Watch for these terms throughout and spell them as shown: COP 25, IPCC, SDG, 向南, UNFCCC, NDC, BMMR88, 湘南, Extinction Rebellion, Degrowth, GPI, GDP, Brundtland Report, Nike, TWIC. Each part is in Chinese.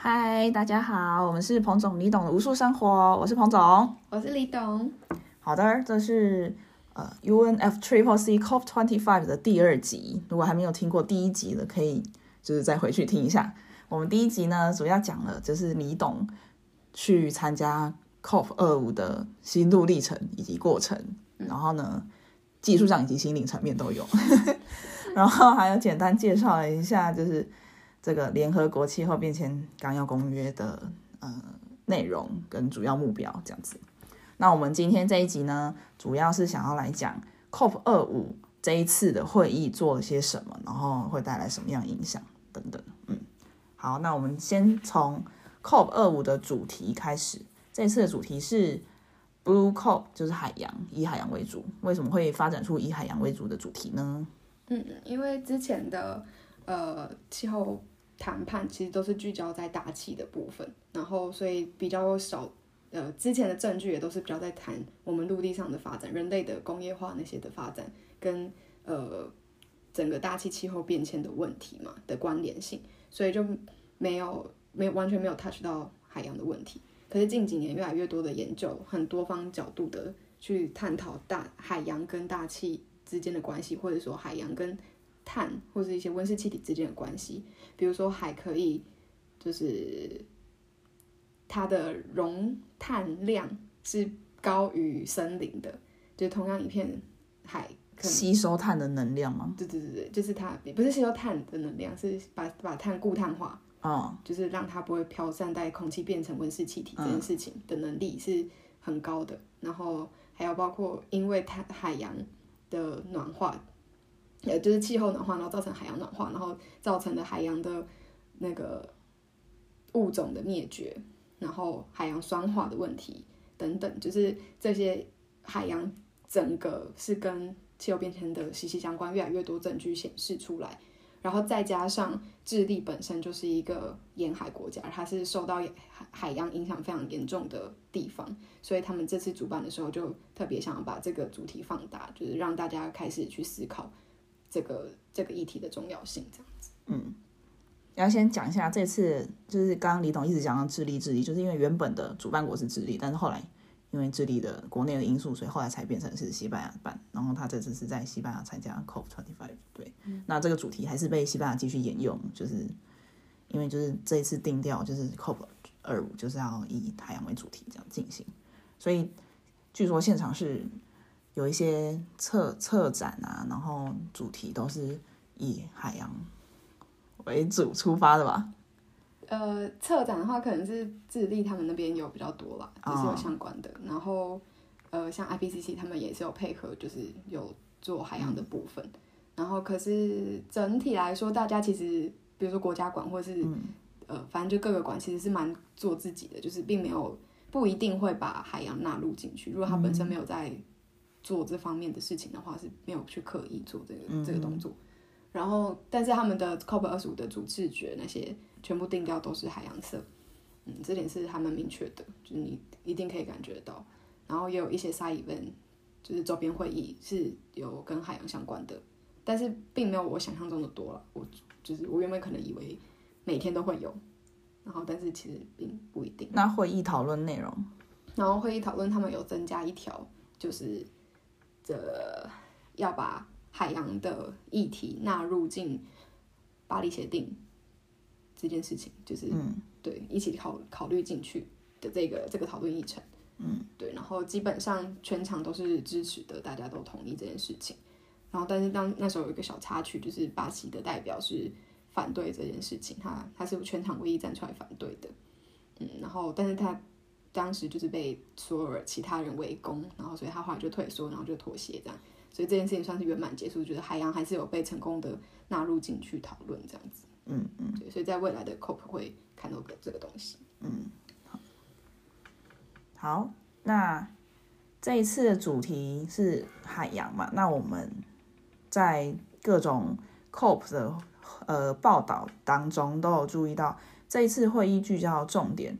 嗨，大家好，我们是彭总李董的无数生活，我是彭总，我是李董。好的，这是UNFCCC COP 25的第二集，如果还没有听过第一集的，可以就是再回去听一下。我们第一集呢，主要讲了就是李董去参加 COP25 的心路历程以及过程，然后呢，技术上以及心灵层面都有，然后还有简单介绍一下就是。这个联合国气候变迁纲要公约的内容跟主要目标这样子。那我们今天这一集呢，主要是想要来讲 COP25 这一次的会议做了些什么，然后会带来什么样影响等等。好，那我们先从 COP25 的主题开始。这次的主题是 Blue COP， 就是海洋，以海洋为主。为什么会发展出以海洋为主的主题呢？因为之前的气候谈判其实都是聚焦在大气的部分，然后所以比较少之前的证据也都是比较在谈我们陆地上的发展，人类的工业化那些的发展跟整个大气气候变迁的问题嘛的关联性，所以就没有完全没有 touch 到海洋的问题。可是近几年越来越多的研究，很多方角度的去探讨海洋跟大气之间的关系，或者说海洋跟碳或是一些温室气体之间的关系，比如说海可以就是它的溶碳量是高于森林的，就是同样一片海可能吸收碳的能量吗？对，就是它不是吸收碳的能量，是把碳固碳化，就是让它不会飘散在空气变成温室气体这件事情的能力是很高的。然后还有包括因为海洋的暖化。就是气候暖化，然后造成海洋暖化，然后造成了海洋的那个物种的灭绝，然后海洋酸化的问题等等，就是这些海洋整个是跟气候变迁的息息相关，越来越多证据显示出来。然后再加上智利本身就是一个沿海国家，它是受到海洋影响非常严重的地方，所以他们这次主办的时候就特别想要把这个主题放大，就是让大家开始去思考这个议题的重要性这样子。要先讲一下这次就是刚刚李董一直讲到智利，就是因为原本的主办国是智利，但是后来因为智利的国内的因素，所以后来才变成是西班牙办，然后他这次是在西班牙参加 COP25。 对，那这个主题还是被西班牙继续沿用，就是因为就是这一次定调就是 COP25 就是要以海洋为主题这样进行，所以据说现场是有一些策展啊，然后主题都是以海洋为主出发的吧。策展的话可能是智利他们那边有比较多啦，就是有相关的。然后像 IPCC 他们也是有配合，就是有做海洋的部分。然后可是整体来说，大家其实比如说国家馆或是反正就各个馆其实是蛮做自己的，就是并没有不一定会把海洋纳入进去，如果它本身没有在做这方面的事情的话，是没有去刻意做这个动作。然后但是他们的 COP25 的主视觉那些全部定调都是海洋色，这点是还蛮明确的，就是你一定可以感觉得到。然后也有一些 side event 就是周边会议是有跟海洋相关的，但是并没有我想象中的多了。我原本可能以为每天都会有，然后但是其实并不一定。那会议讨论内容，然后会议讨论他们有增加一条，就是要把海洋的议题纳入进巴黎协定这件事情，就是对一起考虑进去的这个讨论议程。对，然后基本上全场都是支持的，大家都同意这件事情。然后但是那时候有一个小插曲，就是巴西的代表是反对这件事情，他是全场唯一站出来反对的。然后但是他当时就是被所有其他人围攻，然后所以他后来就退缩，然后就妥协这样，所以这件事情算是圆满结束，就是海洋还是有被成功的纳入进去讨论这样子。对，所以在未来的 COP 会看到这个东西。好，那这一次的主题是海洋嘛，那我们在各种 COP 的报道当中都有注意到，这一次会议聚焦的重点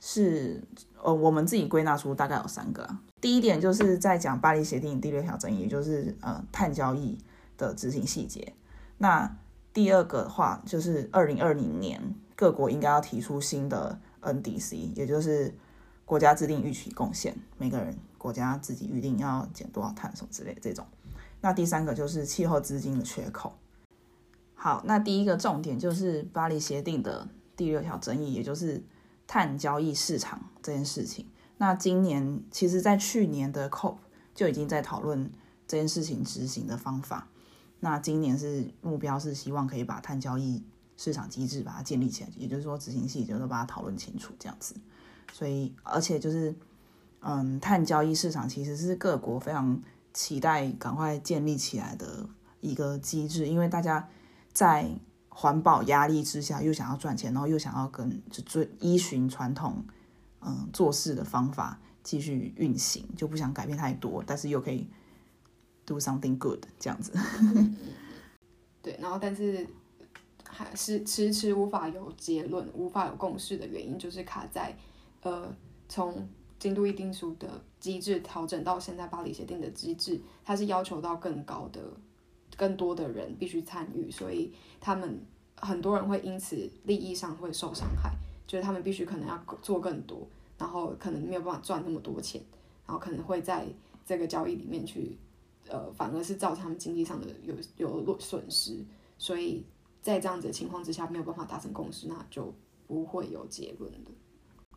是我们自己归纳出大概有三个。第一点就是在讲巴黎协定第六条争议，也就是碳交易的执行细节。那第二个的话就是2020年各国应该要提出新的 NDC， 也就是国家制定预期贡献，每个人国家自己预定要减多少碳什么之类的这种。那第三个就是气候资金的缺口。好，那第一个重点就是巴黎协定的第6条争议，也就是碳交易市场这件事情。那今年其实在去年的 COP 就已经在讨论这件事情执行的方法，那今年是目标是希望可以把碳交易市场机制把它建立起来，也就是说执行细节都把它讨论清楚这样子。所以而且就是碳交易市场其实是各国非常期待赶快建立起来的一个机制，因为大家在环保压力之下又想要赚钱，然后又想要依循传统做事的方法继续运行，就不想改变太多，但是又可以 do something good 这样子对，然后但是还是迟迟无法有结论，无法有共识的原因就是卡在从京都议定书的机制调整到现在巴黎协定的机制，它是要求到更多的人必须参与，所以他们很多人会因此利益上会受伤害，就是他们必须可能要做更多，然后可能没有办法赚那么多钱，然后可能会在这个交易里面去反而是造成他们经济上的有损失，所以在这样子的情况之下没有办法达成共识，那就不会有结论的。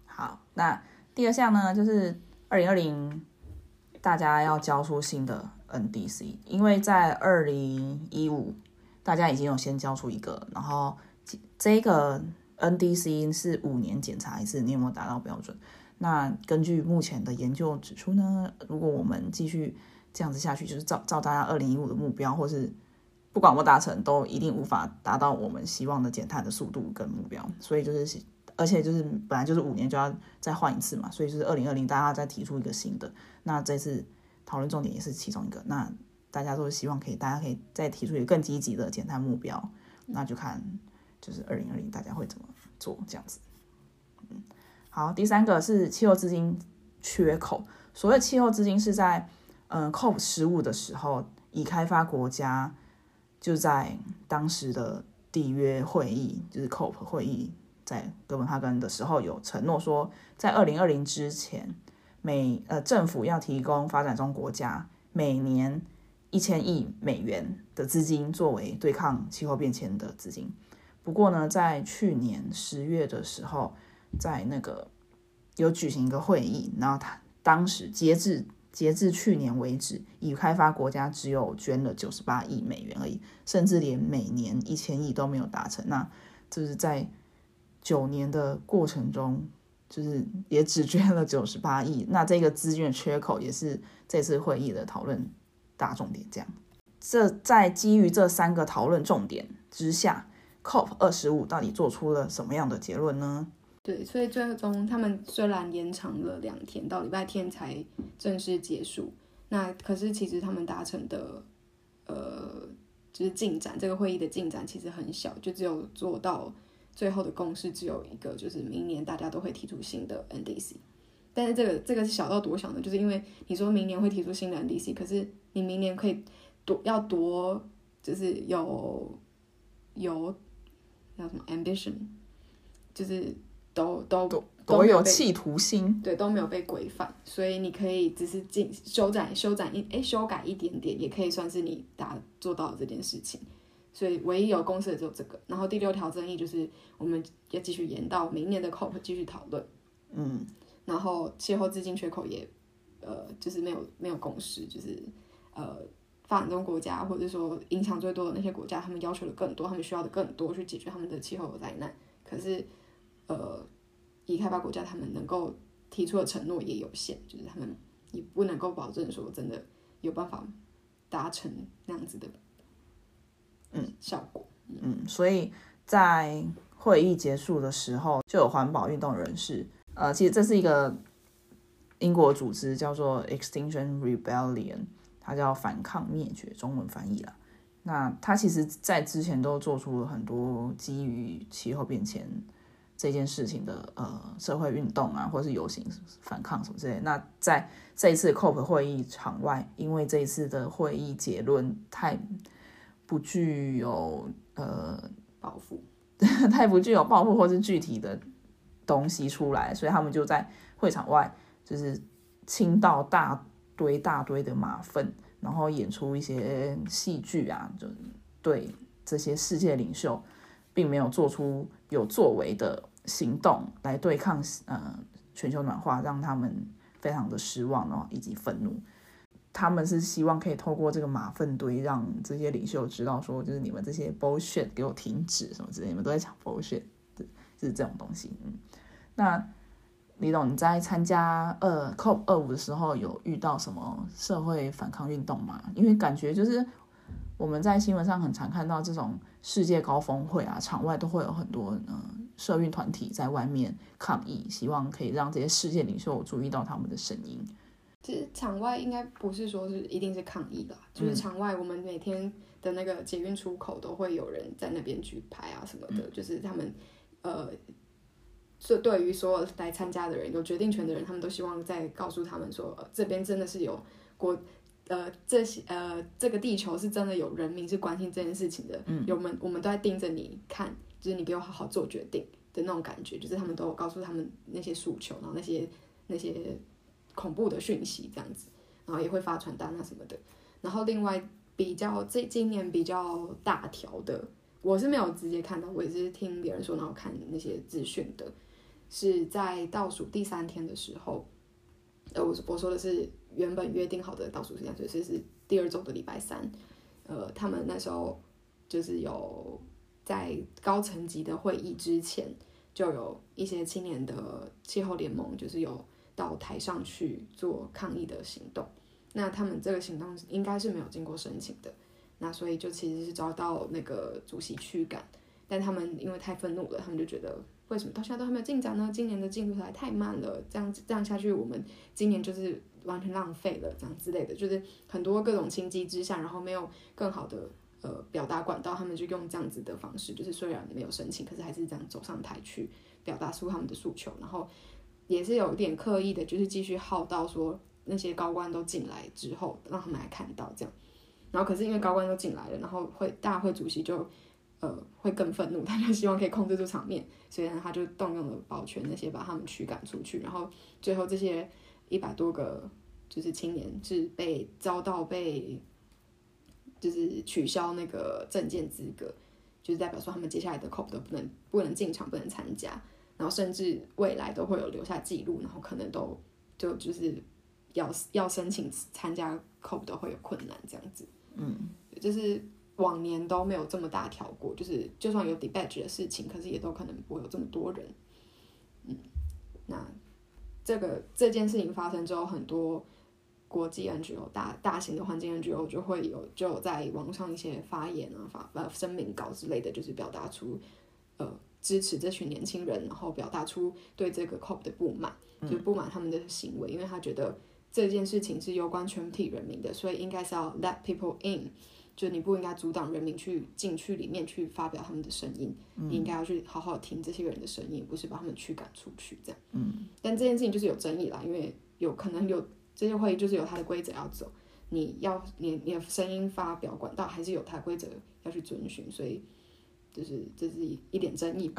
好，那第二项呢，就是2020大家要交出新的 NDC， 因为在2015大家已经有先交出一个，然后这个 NDC 是5年检查一次你有没有达到标准。那根据目前的研究指出呢，如果我们继续这样子下去，就是 照大家2015的目标，或是不管我达成都一定无法达到我们希望的减碳的速度跟目标，所以就是而且就是本来就是5年就要再换一次嘛，所以就是2020大家再提出一个新的，那这次讨论重点也是其中一个，那大家都希望大家可以再提出一个更积极的减碳目标，那就看就是2020大家会怎么做这样子。好，第三个是气候资金缺口。所谓气候资金是在COP15的时候，已开发国家就在当时的缔约会议，就是 COP 会议在哥本哈根的时候有承诺说，在2020之前政府要提供发展中国家每年1000亿美元的资金作为对抗气候变迁的资金。不过呢，在去年10月的时候，在那个有举行一个会议，然后他当时截至去年为止，已开发国家只有捐了98亿美元而已，甚至连每年1000亿都没有达成。那就是在9年的过程中，就是也只捐了98亿，那这个资源缺口也是这次会议的讨论大重点这样。在基于这三个讨论重点之下， COP25 到底做出了什么样的结论呢？对，所以最终他们虽然延长了2天到礼拜天才正式结束，那可是其实他们达成的就是进展，这个会议的进展其实很小，就只有做到最后的共识只有一个，就是明年大家都会提出新的 NDC。 但是这个是小到多小呢？就是因为你说明年会提出新的 NDC， 可是你明年可以多就是有叫什么 ambition， 就是都有企图心，对，都没有被规范，所以你可以只是修改一点点，也可以算是你做到这件事情。所以唯一有共识的只有这个，然后第6条争议就是我们要继续延到明年的 COP 继续讨论，然后气候资金缺口也就是没有共识，就是发展中国家或者说影响最多的那些国家，他们要求的更多，他们需要的更多去解决他们的气候灾难，可是已开发国家他们能够提出的承诺也有限，就是他们也不能够保证说真的有办法达成那样子的效果。所以在会议结束的时候，就有环保运动人士其实这是一个英国组织叫做 Extinction Rebellion， 它叫反抗灭绝，中文翻译啦。那它其实在之前都做出了很多基于气候变迁这件事情的社会运动啊，或是游行反抗什么之类的。那在这一次 COP 会议场外，因为这一次的会议结论太不具有包袱，太不具有抱负或是具体的东西出来，所以他们就在会场外就是倾倒大堆的马粪，然后演出一些戏剧啊，就对这些世界领袖并没有做出有作为的行动来对抗全球暖化，让他们非常的失望哦，以及愤怒。他们是希望可以透过这个马粪堆让这些领袖知道说，就是你们这些 bullshit 给我停止什么之类，你们都在讲 bullshit， 就是这种东西。那李董，你在参加COP25 的时候有遇到什么社会反抗运动吗？因为感觉就是我们在新闻上很常看到这种世界高峰会啊，场外都会有很多社运团体在外面抗议，希望可以让这些世界领袖注意到他们的声音。其实场外应该不是说是一定是抗议啦，就是场外我们每天的那个捷运出口都会有人在那边举牌啊什么的，就是他们对于所有来参加的人，有决定权的人，他们都希望在告诉他们说，这边真的是有这个地球是真的有人民是关心这件事情的，我们都在盯着你看，就是你给我好好做决定的那种感觉，就是他们都有告诉他们那些诉求，然后那些恐怖的讯息这样子，然后也会发传单啊什么的。然后另外今年比较大条的，我是没有直接看到，我也是听别人说，然后看那些资讯的，是在倒数第三天的时候，我说的是原本约定好的倒数时间，所以是第二周的礼拜三，他们那时候就是有在高层级的会议之前，就有一些青年的气候联盟，就是有到台上去做抗议的行动。那他们这个行动应该是没有经过申请的，那所以就其实是遭到那个主席驱赶，但他们因为太愤怒了，他们就觉得为什么到现在都还没有进展呢？今年的进度还太慢了，这样下去我们今年就是完全浪费了，这样之类的，就是很多各种情急之下，然后没有更好的表达管道，他们就用这样子的方式，就是虽然没有申请，可是还是这样走上台去表达出他们的诉求，然后也是有点刻意的，就是继续号召说那些高官都进来之后让他们来看到这样。然后可是因为高官都进来了，然后大会主席就会更愤怒，他就希望可以控制住场面，所以他就动用了保全那些把他们驱赶出去。然后最后这些100多个就是青年是遭到就是取消那个证件资格，就是代表说他们接下来的 COP 都不能进场，不能参加，然后甚至未来都会有留下记录，然后可能都就是要申请参加 COP 都会有困难这样子。就是往年都没有这么大条过，就是就算有 debate 的事情，可是也都可能不会有这么多人。那这件事情发生之后，很多国际 NGO 大型的环境 NGO 就有在网上一些发言啊、声明稿之类的，就是表达出支持这群年轻人，然后表达出对这个 COP 的不满，就不满他们的行为，因为他觉得这件事情是有关全体人民的，所以应该是要 let people in， 就你不应该阻挡人民去进去里面去发表他们的声音，你应该要去好好听这些人的声音，不是把他们驱赶出去这样。但这件事情就是有争议啦，因为有可能有这些会议就是有它的规则要走，你的声音发表管道还是有它的规则要去遵循，所以就是这是一点争议。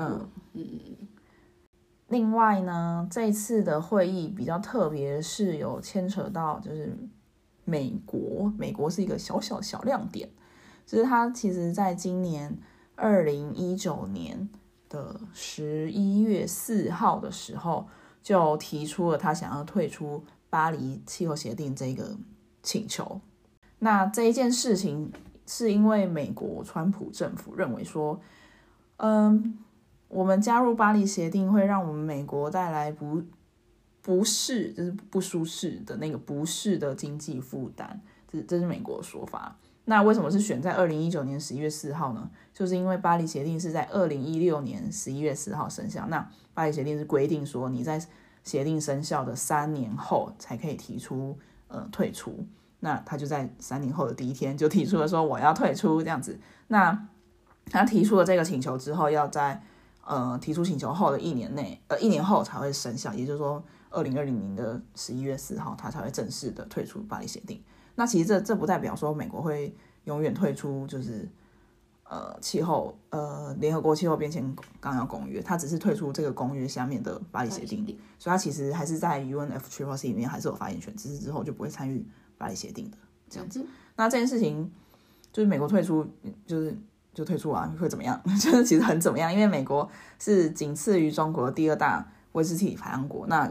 另外呢，这一次的会议比较特别，是有牵扯到就是美国是一个小亮点，就是它其实在今年2019年的11月4号的时候，就提出了他想要退出巴黎气候协定这个请求。那这一件事情是因为美国川普政府认为说，我们加入巴黎协定会让我们美国带来不适，就是不舒适的那个不适的经济负担，这是美国的说法。那为什么是选在2019年11月4号呢？就是因为巴黎协定是在2016年11月4号生效，那巴黎协定是规定说你在协定生效的3年后才可以提出退出。那他就在3年后的第一天就提出了说我要退出这样子。那他提出了这个请求之后，要在提出请求后的一年后才会生效，也就是说2020年的11月4号他才会正式的退出巴黎协定。那其实这不代表说美国会永远退出，就是联合国气候变迁纲要公约，它只是退出这个公约下面的巴黎协定，所以它其实还是在 UNFCCC 里面还是有发言权，只是之后就不会参与巴黎协定的这样子。那这件事情就是美国退出，就退出啊，会怎么样？就是其实很怎么样，因为美国是仅次于中国第二大温室气体排放国，那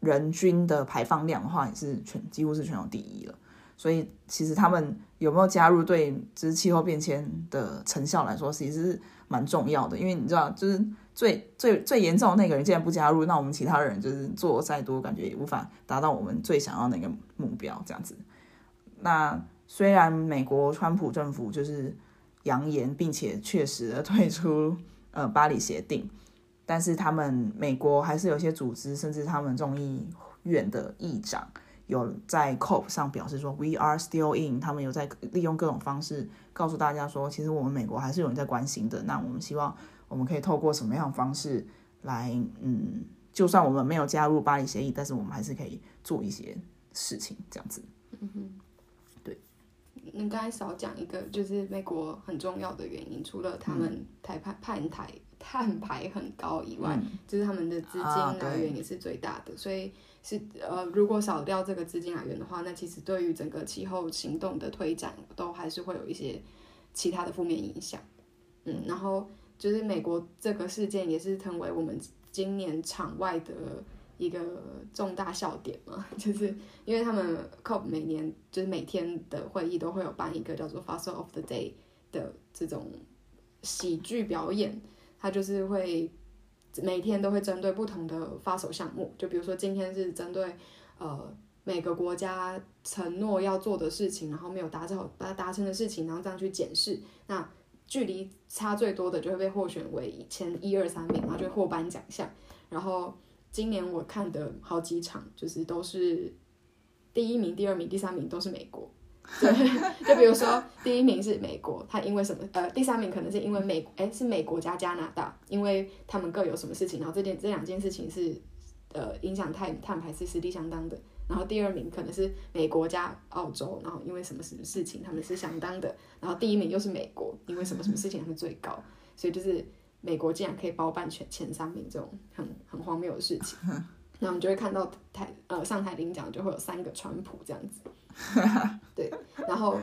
人均的排放量的话也是几乎是全球第一了。所以其实他们有没有加入对就是气候变迁的成效来说其实是蛮重要的，因为你知道就是最严重的那个人既然不加入，那我们其他人就是做再多感觉也无法达到我们最想要的那个目标这样子。那虽然美国川普政府就是扬言并且确实的退出巴黎协定，但是他们美国还是有些组织甚至他们众议院的议长有在 COP 上表示说 We are still in， 他们有在利用各种方式告诉大家说其实我们美国还是有人在关心的，那我们希望我们可以透过什么样的方式来就算我们没有加入巴黎协议，但是我们还是可以做一些事情这样子。嗯哼，对，你刚才少讲一个就是美国很重要的原因，除了他们碳排很高以外，就是他们的资金来源也是最大的，所以是如果少掉这个资金来源的话，那其实对于整个气候行动的推展都还是会有一些其他的负面影响。然后就是美国这个事件也是成为我们今年场外的一个重大笑点嘛，就是因为他们 COP 每年就是每天的会议都会有办一个叫做 Fossil of the Day 的这种喜剧表演，它就是会每天都会针对不同的发手项目，就比如说今天是针对每个国家承诺要做的事情，然后没有达成的事情，然后这样去检视，那距离差最多的就会被获选为前1、2、3名，然后就会获颁奖项。然后今年我看的好几场就是都是第1名、第2名、第3名都是美国。对，就比如说第1名是美国，他因为什么第3名可能是因为是美国加加拿大，因为他们各有什么事情，然后这两件事情是影响碳排是实力相当的，然后第2名可能是美国加澳洲，然后因为什么事情他们是相当的，然后第1名又是美国，因为什么事情他们最高，所以就是美国竟然可以包办前3名这种很荒谬的事情。那我们就会看到上台领奖就会有3个川普这样子。对，然后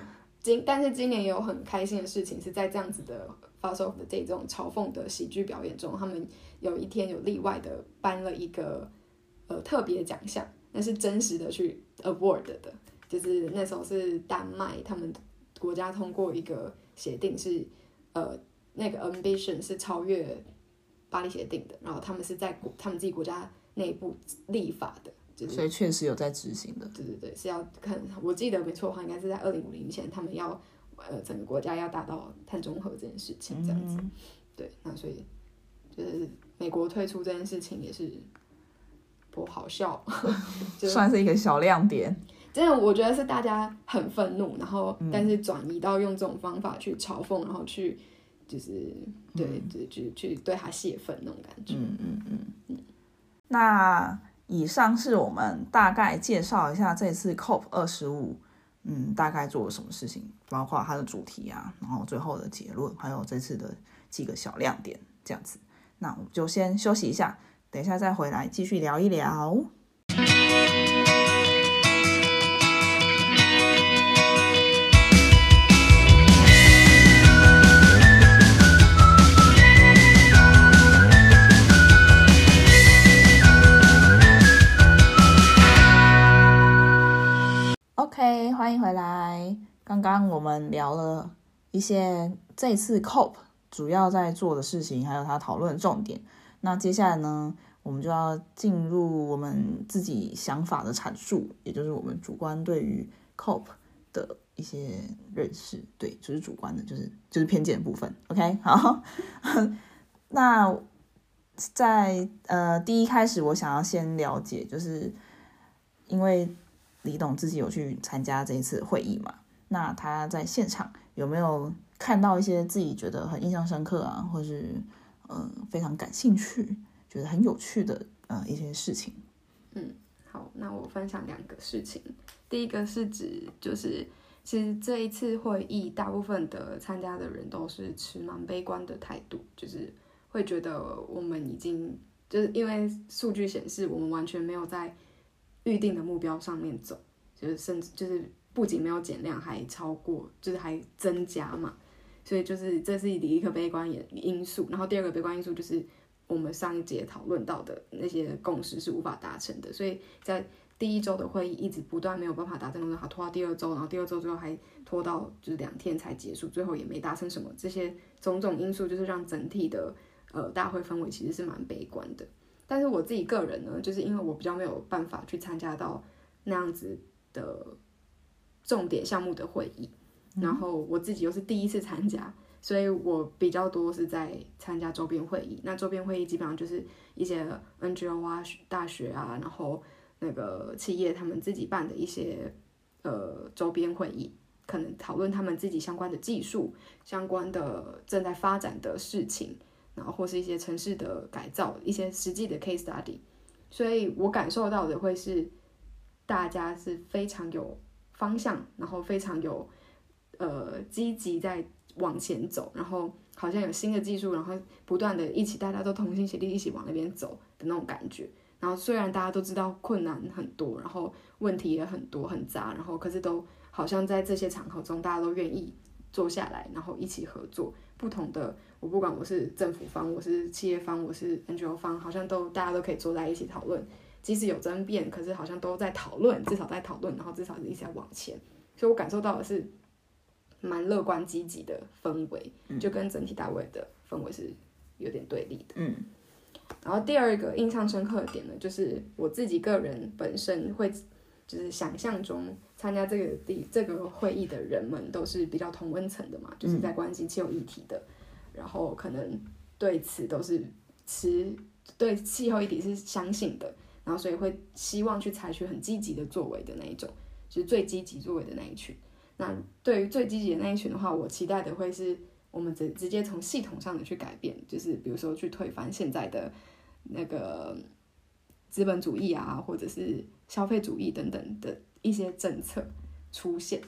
但是今年也有很开心的事情，是在这样子的 Fossil of the Day 这种嘲讽的喜剧表演中，他们有一天有例外的颁了一个特别奖项，那是真实的去 award 的，就是那时候是丹麦他们国家通过一个协定是那个 ambition 是超越巴黎协定的，然后他们是在他们自己国家内部立法的，就是，所以确实有在执行的。对对对，是要看我记得没错的话，应该是在2050前，他们要整个国家要达到碳中和这件事情这样子。对，那所以就是美国退出这件事情也是不好笑，算是一个小亮点。真的，我觉得是大家很愤怒，然后但是转移到用这种方法去嘲讽，然后去就是对，去对他泄愤那种感觉。那以上是我们大概介绍一下这次 COP25 大概做了什么事情，包括它的主题啊，然后最后的结论，还有这次的几个小亮点这样子。那我们就先休息一下，等一下再回来继续聊一聊。OK， 欢迎回来。刚刚我们聊了一些这次 COP 主要在做的事情，还有它讨论的重点。那接下来呢，我们就要进入我们自己想法的阐述，也就是我们主观对于 COP 的一些认识。对，就是主观的，就是偏见的部分。OK， 好。那在第一开始，我想要先了解，就是因为李董自己有去参加这一次会议嘛，那他在现场有没有看到一些自己觉得很印象深刻啊，或是非常感兴趣觉得很有趣的一些事情？好，那我分享2个事情。第一个是指就是其实这一次会议大部分的参加的人都是持蛮悲观的态度，就是会觉得我们已经就是因为数据显示我们完全没有在预定的目标上面走，就是甚至就是不仅没有减量还超过，就是还增加嘛，所以就是这是第一个悲观因素。然后第二个悲观因素就是我们上一节讨论到的那些共识是无法达成的，所以在第一周的会议一直不断没有办法达成，还拖到第二周，然后第二周最后还拖到就是2天才结束，最后也没达成什么。这些种种因素就是让整体的大会氛围其实是蛮悲观的。但是我自己个人呢，就是因为我比较没有办法去参加到那样子的重点项目的会议，然后我自己又是第一次参加，所以我比较多是在参加周边会议。那周边会议基本上就是一些 NGO 啊、大学啊，然后那个企业他们自己办的一些周边会议，可能讨论他们自己相关的技术、相关的正在发展的事情，然后或是一些城市的改造、一些实际的 case study。 所以我感受到的会是大家是非常有方向，然后非常有积极在往前走，然后好像有新的技术，然后不断的一起大家都同心协力一起往那边走的那种感觉。然后虽然大家都知道困难很多，然后问题也很多很杂，然后可是都好像在这些场合中大家都愿意坐下来，然后一起合作。不同的，我不管我是政府方，我是企业方，我是 NGO 方，好像都大家都可以坐在一起讨论，即使有争辩，可是好像都在讨论，至少在讨论，然后至少一起往前。所以我感受到的是蛮乐观积极的氛围，就跟整体大会的氛围是有点对立的。然后第二个印象深刻的点呢，就是我自己个人本身会就是想象中参加这个会议的人们都是比较同温层的嘛，就是在关心气候议题的，然后可能对此都是对气候议题是相信的，然后所以会希望去采取很积极的作为的那一种，就是最积极作为的那一群。那对于最积极的那一群的话，我期待的会是我们直接从系统上的去改变，就是比如说去推翻现在的那个资本主义啊，或者是消费主义等等的一些政策出现，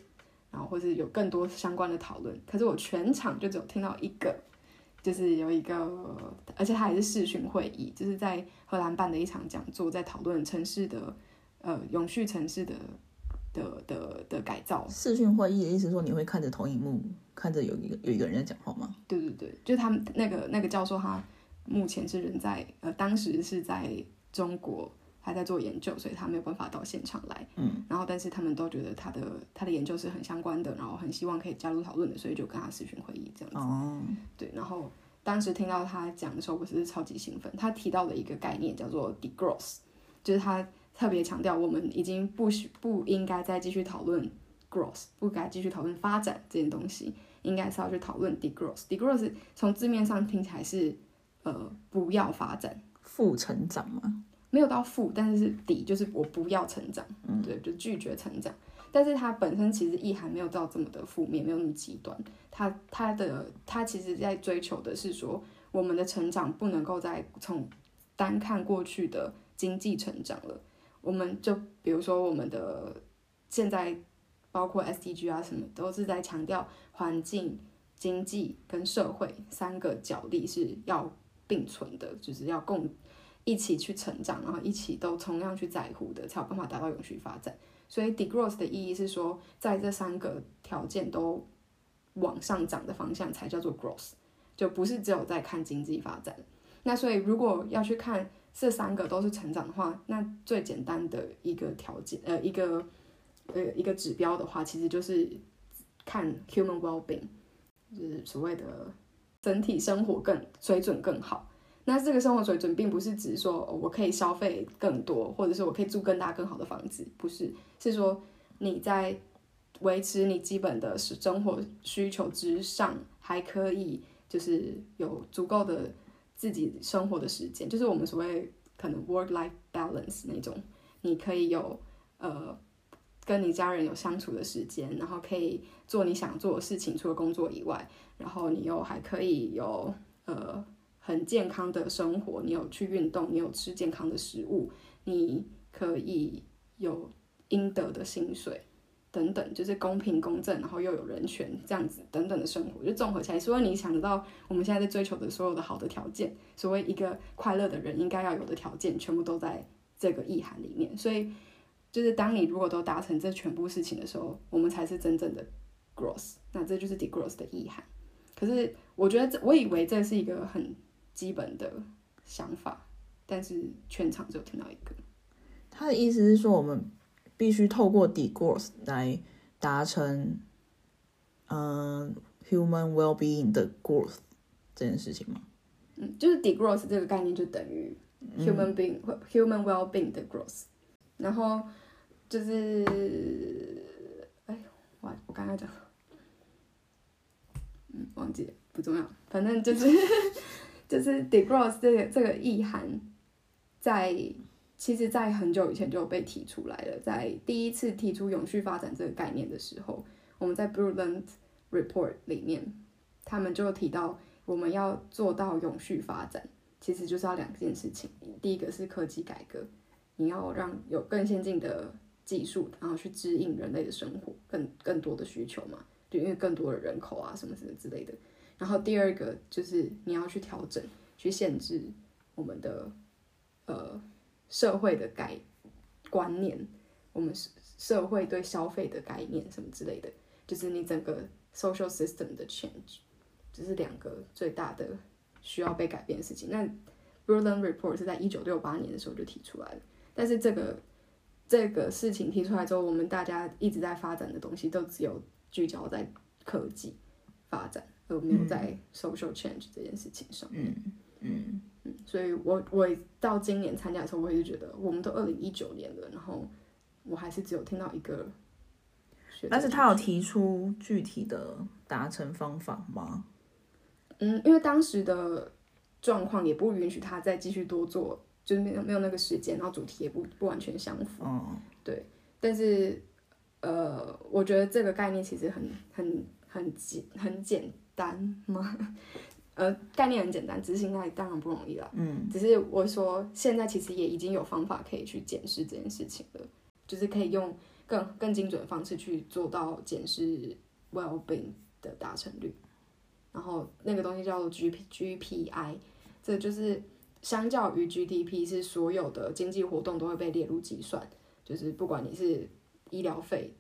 然后或是有更多相关的讨论。可是我全场就只有听到一个，就是有一个，而且它还是视讯会议，就是在荷兰办的一场讲座，在讨论城市的永续城市的改造。视讯会议的意思说你会看着投影幕，看着有一个人在讲话吗？对对对，就他们那个教授，他目前是人在当时是在中国还在做研究，所以他没有办法到现场来。然后但是他们都觉得他的研究是很相关的，然后很希望可以加入讨论的，所以就跟他视讯会议这样子。对，然后当时听到他讲的时候，我是超级兴奋。他提到了一个概念叫做 Degrowth， 就是他特别强调我们已经不应该再继续讨论 growth， 不该继续讨论发展这件东西，应该是要去讨论 degrowth。 degrowth 从字面上听起来是不要发展，负成长吗？没有到负，但是就是我不要成长，对，就拒绝成长。但是它本身其实意涵没有到这么的负面，没有那么极端。它其实在追求的是说，我们的成长不能够再从单看过去的经济成长了。我们就比如说我们的现在包括 SDG 啊什么都是在强调环境、经济跟社会3个角力是要并存的，就是要一起去成长，然后一起都同样去在乎的，才有办法达到永续发展。所以 degrowth 的意义是说，在这3个条件都往上涨的方向才叫做 growth， 就不是只有在看经济发展。那所以如果要去看这3个都是成长的话，那最简单的一个条件一个指标的话，其实就是看 human well-being， 就是所谓的整体生活水准更好。那这个生活水准并不是指说我可以消费更多，或者是我可以住更大更好的房子，不是，是说你在维持你基本的生活需求之上，还可以就是有足够的自己生活的时间，就是我们所谓可能 work-life balance 那种，你可以有跟你家人有相处的时间，然后可以做你想做的事情，除了工作以外，然后你又还可以有很健康的生活，你有去运动，你有吃健康的食物，你可以有应得的薪水，等等，就是公平公正然后又有人权这样子等等的生活，就综合起来，所以你想得到我们现在在追求的所有的好的条件，所谓一个快乐的人应该要有的条件全部都在这个意涵里面。所以就是当你如果都达成这全部事情的时候，我们才是真正的 growth， 那这就是 degrowth 的意涵。可是我觉得我以为这是一个很基本的想法，但是全场只有听到一个。他的意思是说我们必须透过 degrowth 来达成human well-being 的 growth 这件事情吗？嗯，就是 degrowth 这个概念就等于 human well-being 的 growth。然后就是哎我刚才讲忘记了，不重要，反正就是degrowth 这个意涵其实在很久以前就被提出来了。在第一次提出永续发展这个概念的时候，我们在 Brundtland Report 里面他们就提到我们要做到永续发展其实就是要两件事情，第一个是科技改革，你要让有更先进的技术然后去指引人类的生活， 更多的需求嘛，就因为更多的人口啊什么什么之类的。然后第二个就是你要去调整去限制我们的社会的观念，我们社会对消费的概念什么之类的，就是你整个 social system 的 change， 这是两个最大的需要被改变的事情。那 Brundtland Report 是在1968年的时候就提出来了，但是这个事情提出来之后，我们大家一直在发展的东西都只有聚焦在科技发展，而没有在 social change 这件事情上面。所以我到今年参加的时候，我也是觉得我们都2019年了，然后我还是只有听到一个。但是他有提出具体的达成方法吗？因为当时的状况也不允许他再继续多做，就是没有那个时间，然后主题也不完全相符。对，但是我觉得这个概念其实很简单吗？概念很简单，执行那当然不容易啦。只是我说现在其实也已经有方法可以去检视这件事情了，就是可以用更精准的方式去做到检视 well-being 的达成率。然后那个东西叫做 GPI， 这就是相较于 GDP 是所有的经济活动都会被列入计算，就是不管你是医疗费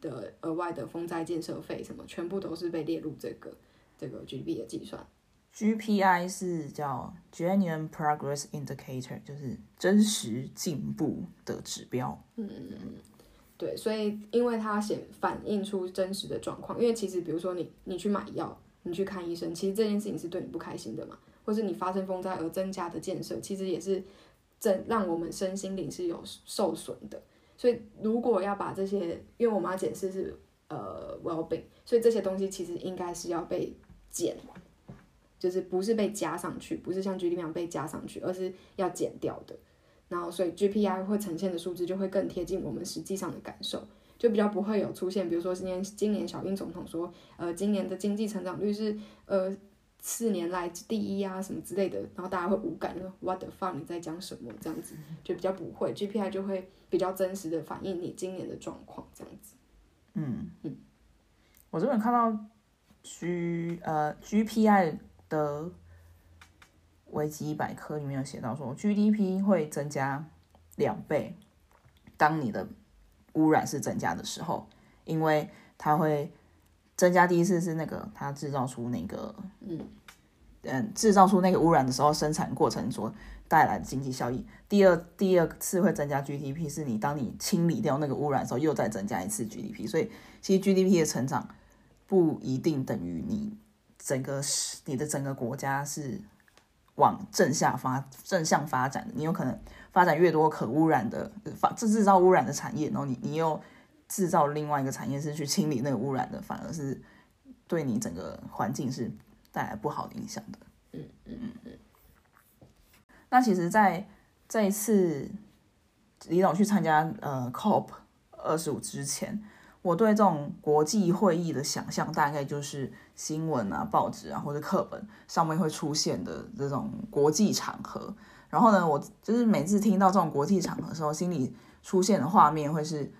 的额外的风灾建设费什么，全部都是被列入这个 GDP 的计算。GPI 是叫 Genuine Progress Indicator， 就是真实进步的指标。对，所以因为它反映出真实的状况，因为其实比如说你去买药，你去看医生，其实这件事情是对你不开心的嘛，或是你发生风灾而增加的建设，其实也是让我们身心灵是有受损的。所以如果要把这些，因为我们要检视是well-being， 所以这些东西其实应该是要被减，就是不是被加上去，不是像 GDP 那样被加上去，而是要减掉的。然后所以 GPI 会呈现的数字就会更贴近我们实际上的感受，就比较不会有出现比如说今年小英总统说今年的经济成长率是4年来第一啊什么之类的，然后大家会无感，就说 what the fuck 你在讲什么，这样子就比较不会， GPI 就会比较真实的反映你今年的状况这样子。我这边看到GPI 的维基百科里面有写到说 GDP 会增加2倍，当你的污染是增加的时候，因为它会增加，第一次是那个它制造出那个制造出那个污染的时候生产过程所带来的经济效益。第二次会增加 GDP 是你当你清理掉那个污染的时候又再增加一次 GDP， 所以其实 GDP 的成长不一定等于你的整个国家是往正向发展的，你有可能发展越多可污染的制造污染的产业，然后你又制造另外一个产业是去清理那个污染的，反而是对你整个环境是带来不好的影响的。那其实在这一次李董去参加COP 25之前，我对这种国际会议的想象大概就是新闻啊报纸啊或者课本上面会出现的这种国际场合。然后呢，我就是每次听到这种国际场合的时候，心里出现的画面会是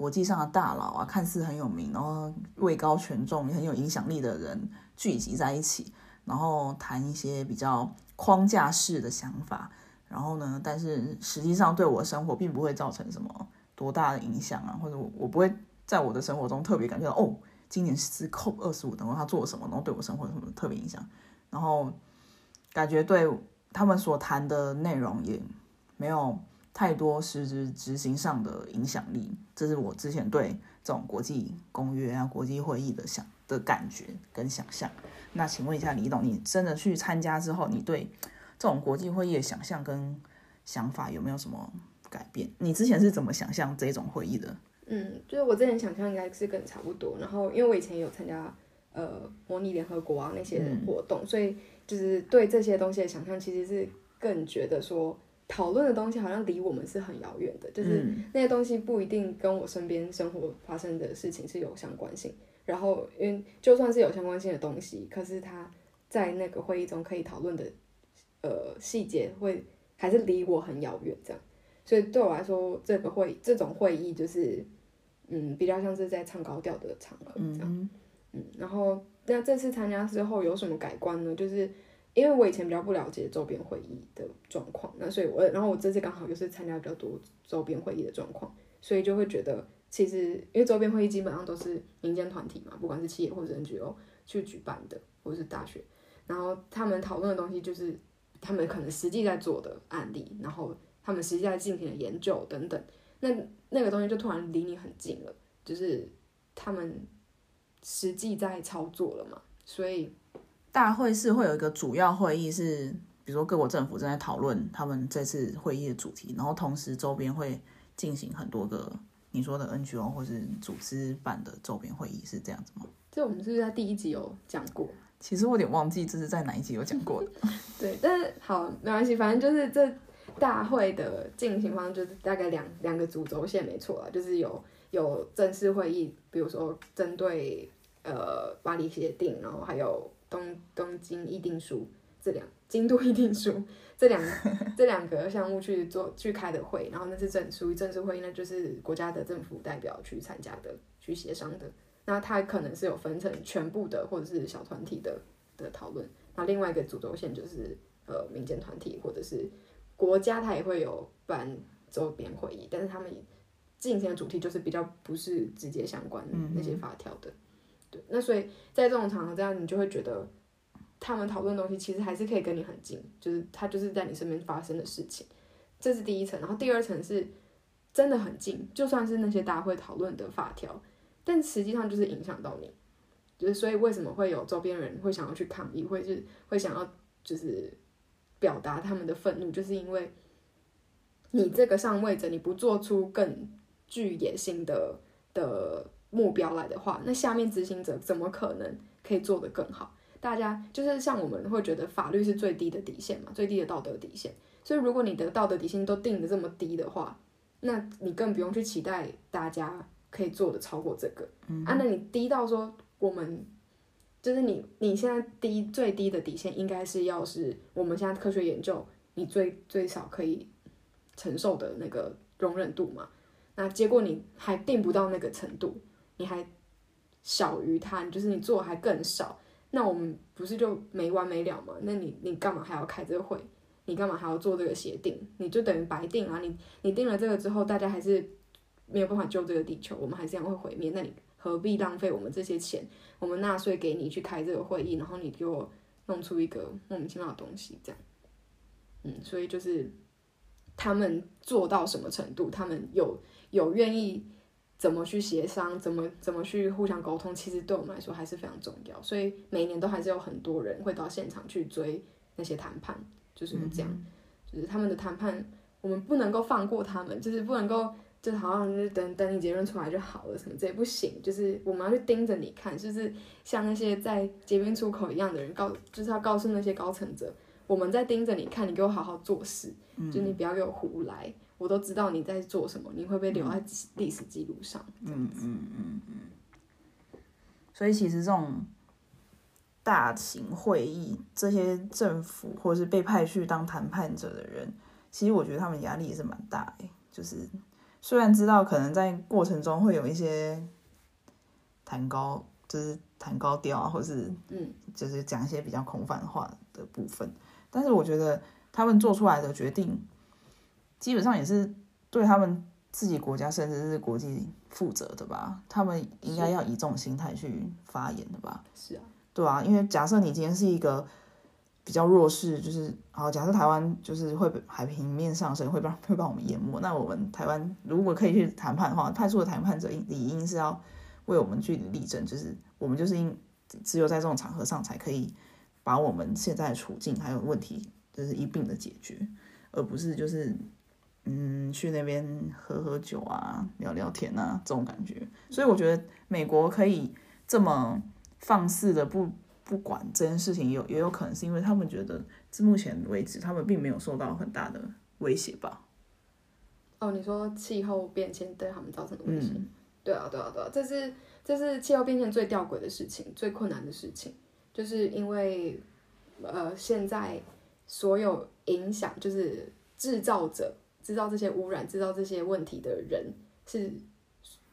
国际上的大佬啊，看似很有名，然后位高权重也很有影响力的人聚集在一起，然后谈一些比较框架式的想法，然后呢，但是实际上对我的生活并不会造成什么多大的影响啊，或者 我不会在我的生活中特别感觉到哦，今年是 COP 25，然后他做了什么，然后对我生活有什么特别影响，然后感觉对他们所谈的内容也没有太多实质执行上的影响力，这是我之前对这种国际公约啊、国际会议的感觉跟想象。那请问一下李董，你真的去参加之后，你对这种国际会议的想象跟想法有没有什么改变？你之前是怎么想象这种会议的？就是我之前想象应该是跟差不多，然后因为我以前有参加模拟联合国啊那些活动，所以就是对这些东西的想象其实是更觉得说讨论的东西好像离我们是很遥远的，就是那些东西不一定跟我身边生活发生的事情是有相关性，然后因为就算是有相关性的东西，可是它在那个会议中可以讨论的细节会还是离我很遥远这样，所以对我来说这种会议就是比较像是在唱高调的场合这样。然后那这次参加之后有什么改观呢？就是因为我以前比较不了解周边会议的状况，那所以然后我这次刚好又是参加比较多周边会议的状况，所以就会觉得其实因为周边会议基本上都是民间团体嘛，不管是企业或者 NGO 去举办的，或是大学，然后他们讨论的东西就是他们可能实际在做的案例，然后他们实际在进行的研究等等，那个东西就突然离你很近了，就是他们实际在操作了嘛，所以大会是会有一个主要会议，是比如说各国政府正在讨论他们这次会议的主题，然后同时周边会进行很多个你说的 NGO 或是组织版的周边会议，是这样子吗？这我们是不是在第一集有讲过？其实我有点忘记这是在哪一集有讲过的对，但是好没关系，反正就是这大会的进行方式就是大概两个主轴线没错啦，就是有正式会议，比如说针对巴黎协定，然后还有东京议定书，京都议定书这两个项目去开的会，然后那是属于正式会议，那就是国家的政府代表去参加的，去协商的。那它可能是有分成全部的或者是小团体的讨论。那另外一个主轴线就是民间团体或者是国家，它也会有办周边会议，但是他们进行的主题就是比较不是直接相关那些法条的。对，那所以在这种场合这样，你就会觉得他们讨论的东西其实还是可以跟你很近，就是它就是在你身边发生的事情，这是第一层。然后第二层是真的很近，就算是那些大会讨论的法条，但实际上就是影响到你，就是所以为什么会有周边人会想要去抗议，会想要就是表达他们的愤怒，就是因为你这个上位者你不做出更具野心的目标来的话，那下面执行者怎么可能可以做得更好？大家就是像我们会觉得法律是最低的底线嘛，最低的道德底线，所以如果你的道德底线都定得这么低的话，那你更不用去期待大家可以做的超过这个啊。那你低到说我们就是你现在最低的底线应该是要是我们现在科学研究你最少可以承受的那个容忍度嘛，那结果你还定不到那个程度，你还小于他，就是你做还更少，那我们不是就没完没了吗？那你干嘛还要开这个会？你干嘛还要做这个协定？你就等于白定啊！你定了这个之后，大家还是没有办法救这个地球，我们还是一样会毁灭。那你何必浪费我们这些钱？我们纳税给你去开这个会议，然后你给我弄出一个莫名其妙的东西，这样。所以就是他们做到什么程度，他们有愿意怎么去协商，怎么去互相沟通，其实对我们来说还是非常重要，所以每年都还是有很多人会到现场去追那些谈判，就是这样，就是他们的谈判我们不能够放过他们，就是不能够就好像就等你结论出来就好了什么，这也不行，就是我们要去盯着你看，就是像那些在捷运出口一样的人就是要告诉那些高层者，我们在盯着你看，你给我好好做事，就你不要给我胡来，我都知道你在做什么，你会不会留在历史记录上？所以其实这种大型会议，这些政府或是被派去当谈判者的人，其实我觉得他们压力也是蛮大的，就是虽然知道可能在过程中会有一些弹高，就是弹高调啊，或是就是讲一些比较空泛话的部分，但是我觉得他们做出来的决定基本上也是对他们自己国家甚至是国际负责的吧，他们应该要以这种心态去发言的吧。是啊，对啊，因为假设你今天是一个比较弱势，就是好，假设台湾就是会海平面上升会把我们淹没，那我们台湾如果可以去谈判的话，派出的谈判者理应是要为我们去力争，就是我们就是只有在这种场合上才可以把我们现在的处境还有问题就是一并的解决，而不是就是去那边喝酒啊聊聊天啊这种感觉。所以我觉得美国可以这么放肆的不管这件事情，也有可能是因为他们觉得至目前为止他们并没有受到很大的威胁吧。哦，你说气候变迁对他们造成的威胁？对啊对啊对啊，这是气候变迁最吊诡的事情，最困难的事情，就是因为现在所有影响就是制造者，制造这些污染制造这些问题的人是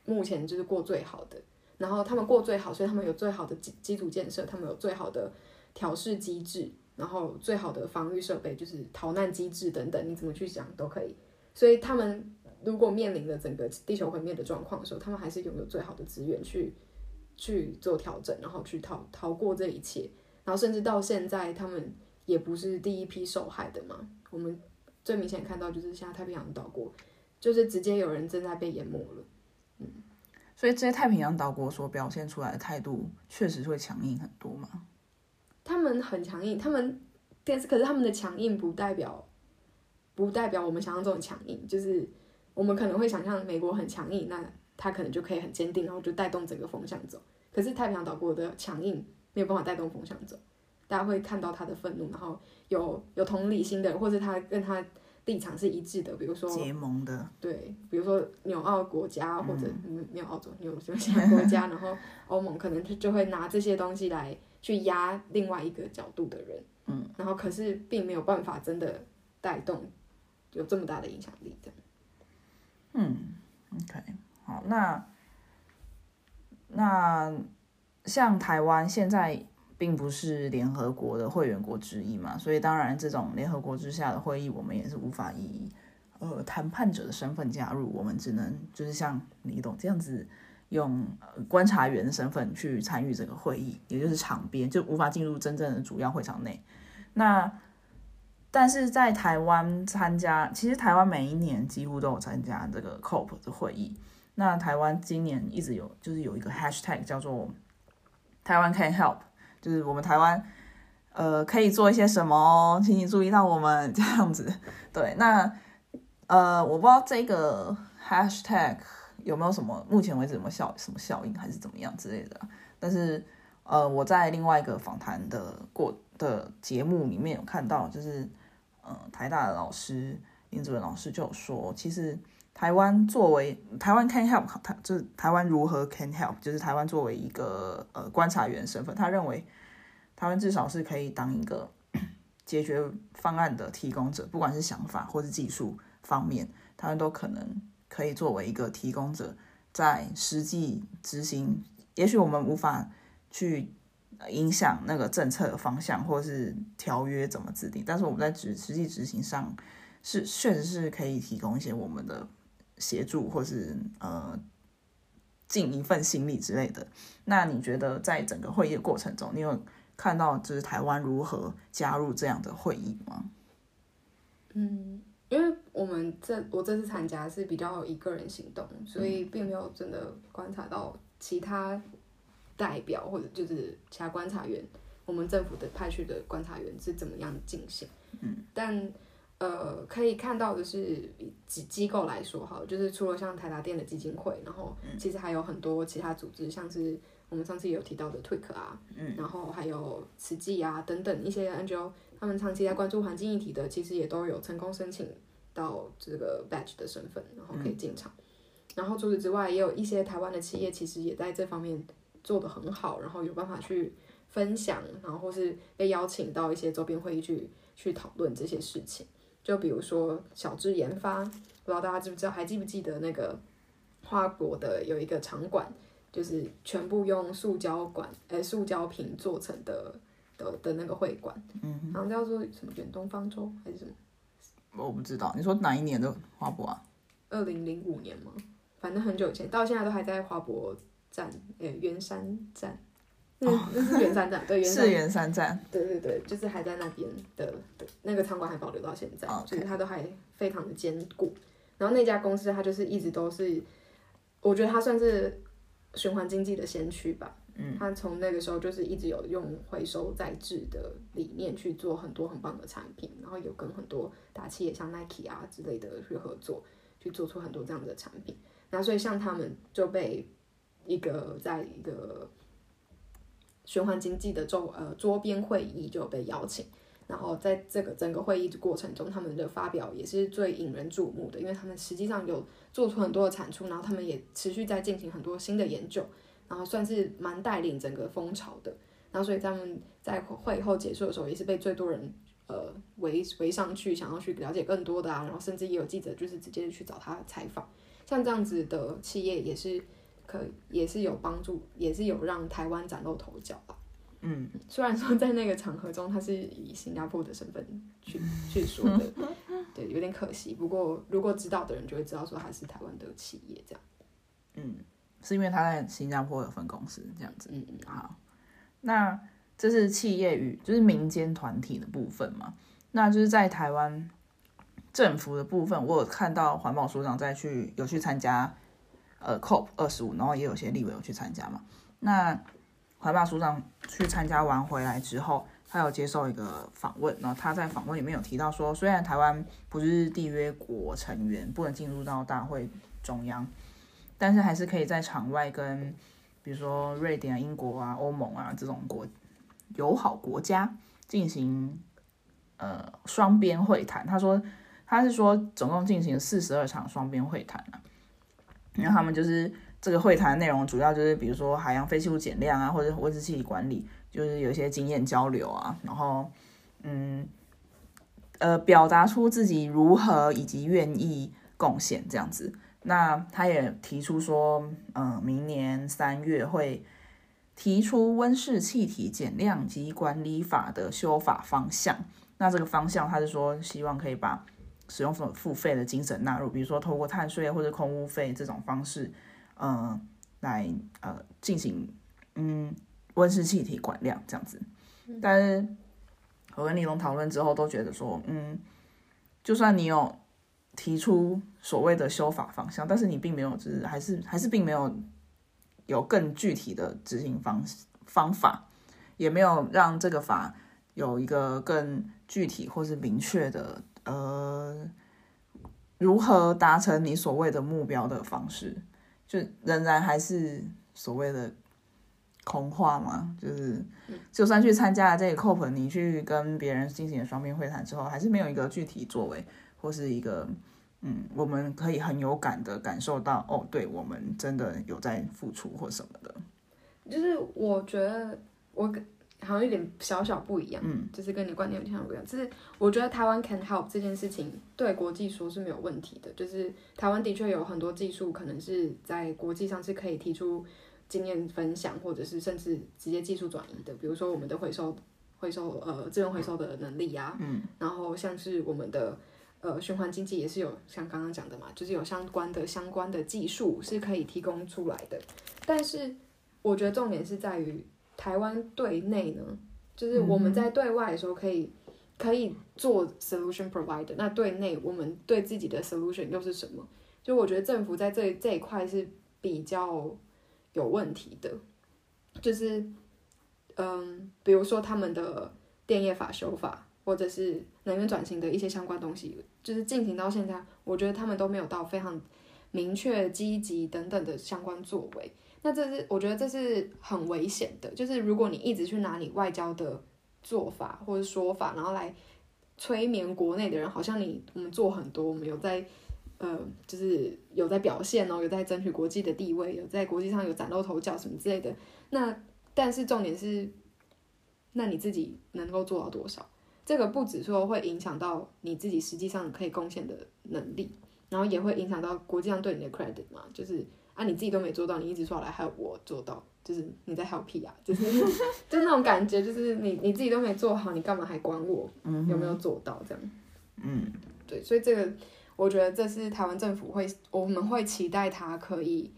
目前就是过最好的，然后他们过最好，所以他们有最好的基础建设，他们有最好的调试机制，然后最好的防御设备，就是逃难机制等等，你怎么去想都可以。所以他们如果面临了整个地球毁灭的状况的时候，他们还是拥有最好的资源去做调整，然后去逃过这一切。然后甚至到现在他们也不是第一批受害的嘛，我们最明显看到就是现在太平洋岛国就是直接有人正在被淹没了。所以这些太平洋岛国所表现出来的态度确实会强硬很多吗？他们很强硬，可是他们的强硬不代表我们想象中的强硬，就是我们可能会想象美国很强硬，那他可能就可以很坚定，然后就带动整个风向走。可是太平洋岛国的强硬没有办法带动风向走，大家会看到他的愤怒，然后有同理心的，或者他跟他立场是一致的，比如说结盟的，对，比如说纽澳国家或者没有澳洲，纽西兰国家，然后欧盟可能就会拿这些东西来去压另外一个角度的人，然后可是并没有办法真的带动有这么大的影响力的。OK， 好，那像台湾现在并不是联合国的会员国之一嘛，所以当然这种联合国之下的会议我们也是无法以谈判者的身份加入，我们只能就是像李董这样子用观察员的身份去参与这个会议，也就是场边，就无法进入真正的主要会场内。那但是在台湾参加，其实台湾每一年几乎都有参加这个 COP 的会议，那台湾今年一直有就是有一个 hashtag 叫做台湾 can help，就是我们台湾可以做一些什么哦，请你注意到我们这样子。对，那我不知道这个 hashtag 有没有什么目前为止有没有什么效应还是怎么样之类的，但是我在另外一个访谈的节目里面有看到，就是台大的老师林子文老师就有说，其实台湾作为台湾 can help， 就是台湾如何 can help， 就是台湾作为一个观察员身份，他认为台湾至少是可以当一个解决方案的提供者，不管是想法或是技术方面，台湾都可以作为一个提供者，在实际执行。也许我们无法去影响那个政策方向或是条约怎么制定，但是我们在实际执行上是确实是可以提供一些我们的协助或是尽一份心力之类的。那你觉得在整个会议的过程中，你有看到就是台湾如何加入这样的会议吗？因为我这次参加是比较以个人行动，所以并没有真的观察到其他代表或者就是其他观察员，我们政府的派去的观察员是怎么样进行。但可以看到的是，机构来说好，就是除了像台达电的基金会，然后其实还有很多其他组织，像是我们上次有提到的 TWIC 啊，然后还有慈济啊等等一些 NGO， 他们长期在关注环境议题的，其实也都有成功申请到这个 badge 的身份，然后可以进场。然后除此之外，也有一些台湾的企业其实也在这方面做得很好，然后有办法去分享，然后或是被邀请到一些周边会议去讨论这些事情。就比如说小智研发，不知道大家知不知道，还记不记得那个花博的有一个场馆，就是全部用塑胶瓶做成的那个会馆，嗯，好像叫做什么远东方舟还是什么，我不知道。你说哪一年的花博啊？2005年吗？反正很久以前，到现在都还在花博站，圆山站，那是圆山站，对，是圆山站，对对对，就是还在那边的那个场馆还保留到现在，就是它都还非常的坚固。然后那家公司它就是一直都是，我觉得它算是循环经济的先驱吧。嗯，它从那个时候就是一直有用回收再制的理念去做很多很棒的产品，然后有跟很多大企业像 Nike 啊之类的去合作，去做出很多这样的产品。那所以像他们就被在一个循环经济的桌边会议就被邀请，然后在这个整个会议过程中，他们的发表也是最引人注目的，因为他们实际上有做出很多的产出，然后他们也持续在进行很多新的研究，然后算是蛮带领整个风潮的。然后所以他们在会后结束的时候，也是被最多人围上去，想要去了解更多的啊，然后甚至也有记者就是直接去找他采访。像这样子的企业也是有帮助，也是有让台湾崭露头角吧。嗯，虽然说在那个场合中，他是以新加坡的身份去说的，对，有点可惜。不过如果知道的人就会知道说他是台湾的企业这样。嗯，是因为他在新加坡有分公司这样子。嗯嗯，好，那这是企业与就是民间团体的部分嘛？那就是在台湾政府的部分，我有看到环保署长有去参加COP 25，然后也有些立委有去参加嘛。那环保署长去参加完回来之后，他有接受一个访问，然后他在访问里面有提到说，虽然台湾不是缔约国成员，不能进入到大会中央，但是还是可以在场外跟比如说瑞典啊、英国啊、欧盟啊这种友好国家进行双边会谈。他是说总共进行了42场双边会谈啊，然后他们就是这个会谈内容主要就是比如说海洋废弃物减量啊，或者温室气体管理，就是有一些经验交流啊，然后表达出自己如何以及愿意贡献这样子。那他也提出说，明年3月会提出温室气体减量及管理法的修法方向。那这个方向他是说希望可以把使用付费的精神纳入，比如说透过碳税或者空污费这种方式，来进行温室气体管量这样子。但是我跟立龙讨论之后都觉得说，就算你有提出所谓的修法方向，但是你并没有就是还是并没有更具体的执行方法，也没有让这个法有一个更具体或是明确的如何达成你所谓的目标的方式，就仍然还是所谓的空话嘛。就是就算去参加了这个 COP， 你去跟别人进行双边会谈之后，还是没有一个具体作为，或是一个我们可以很有感的感受到哦，对我们真的有在付出或什么的。就是我觉得我好像有点小小不一样，就是跟你观点有点小不一样。就是我觉得台湾 can help 这件事情对国际说是没有问题的，就是台湾的确有很多技术可能是在国际上是可以提出经验分享，或者是甚至直接技术转移的，比如说我们的资源回收的能力啊，然后像是我们的循环经济也是有像刚刚讲的嘛，就是有相关的技术是可以提供出来的。但是我觉得重点是在于台湾对内呢，就是我们在对外的时候可以做 solution provider， 那对内我们对自己的 solution 又是什么？就我觉得政府在这一块是比较有问题的，就是比如说他们的电业法修法，或者是能源转型的一些相关东西，就是进行到现在，我觉得他们都没有到非常明确、积极等等的相关作为。那我觉得这是很危险的，就是如果你一直去拿你外交的做法或者说法，然后来催眠国内的人，好像我们做很多，我们有在就是有在表现哦，有在争取国际的地位，有在国际上有崭露头角什么之类的。那但是重点是，那你自己能够做到多少？这个不只说会影响到你自己实际上可以贡献的能力，然后也会影响到国际上对你的 credit 嘛，就是啊你自己都没做到，你一直说来害我做到，就是你在害我屁啊，就是就那种感觉，就是你自己都没做好，你干嘛还管我有没有做到这样？嗯，对，所以这个我觉得这是台湾政府我们会期待他可以，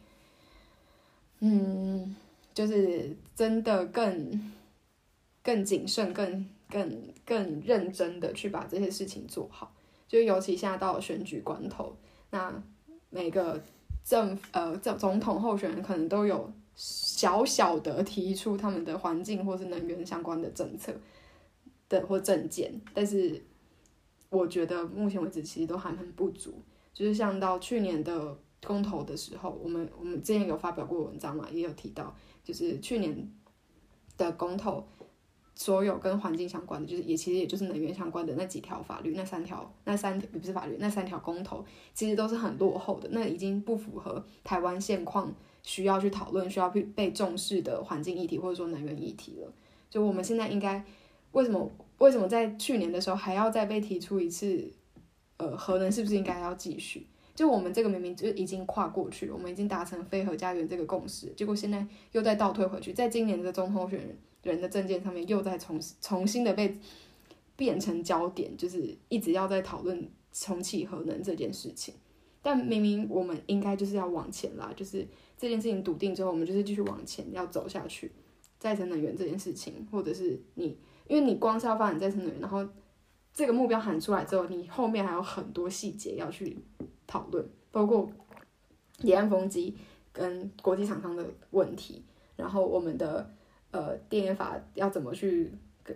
就是真的更谨慎、更认真的去把这些事情做好。就尤其现在到了选举关头，那每个总统候选人可能都有小小的提出他们的环境或是能源相关的政策的或政见，但是我觉得目前为止其实都还很不足。就是像到去年的公投的时候，我们之前有发表过文章嘛，也有提到，就是去年的公投所有跟环境相关的，就是也就是能源相关的那几条法律，那三条公投，其实都是很落后的，那已经不符合台湾现况需要去讨论、需要被重视的环境议题或者说能源议题了。就我们现在应该为什么在去年的时候还要再被提出一次，核能是不是应该要继续？就我们这个明明就已经跨过去了，我们已经达成非核家园这个共识，结果现在又再倒退回去，在今年的总统候选人的政见上面又在重新的被变成焦点，就是一直要在讨论重启核能这件事情。但明明我们应该就是要往前啦，就是这件事情笃定之后，我们就是继续往前要走下去。再生能源这件事情，或者是因为你光是要发展再生能源，然后这个目标喊出来之后，你后面还有很多细节要去讨论，包括离岸风机跟国际厂商的问题，然后我们的电业法要怎么去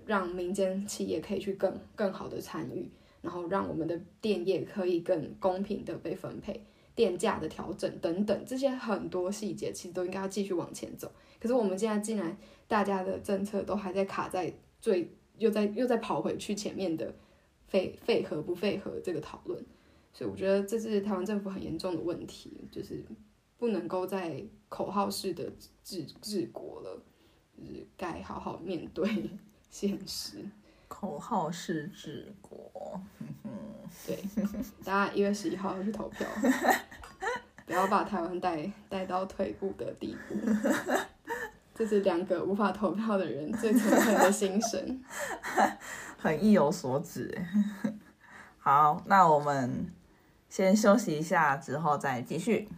让民间企业可以去更好的参与，然后让我们的电业可以更公平的被分配，电价的调整等等，这些很多细节其实都应该要继续往前走。可是我们现在竟然大家的政策都还在卡在又在跑回去前面的废核不废核这个讨论，所以我觉得这是台湾政府很严重的问题，就是不能够在口号式的治国了，就是该好好面对现实。口号是治国，对，大家1月11号去投票，不要把台湾带到退步的地步。这是两个无法投票的人最诚恳的心声，很意有所指。好，那我们先休息一下，之后再继续。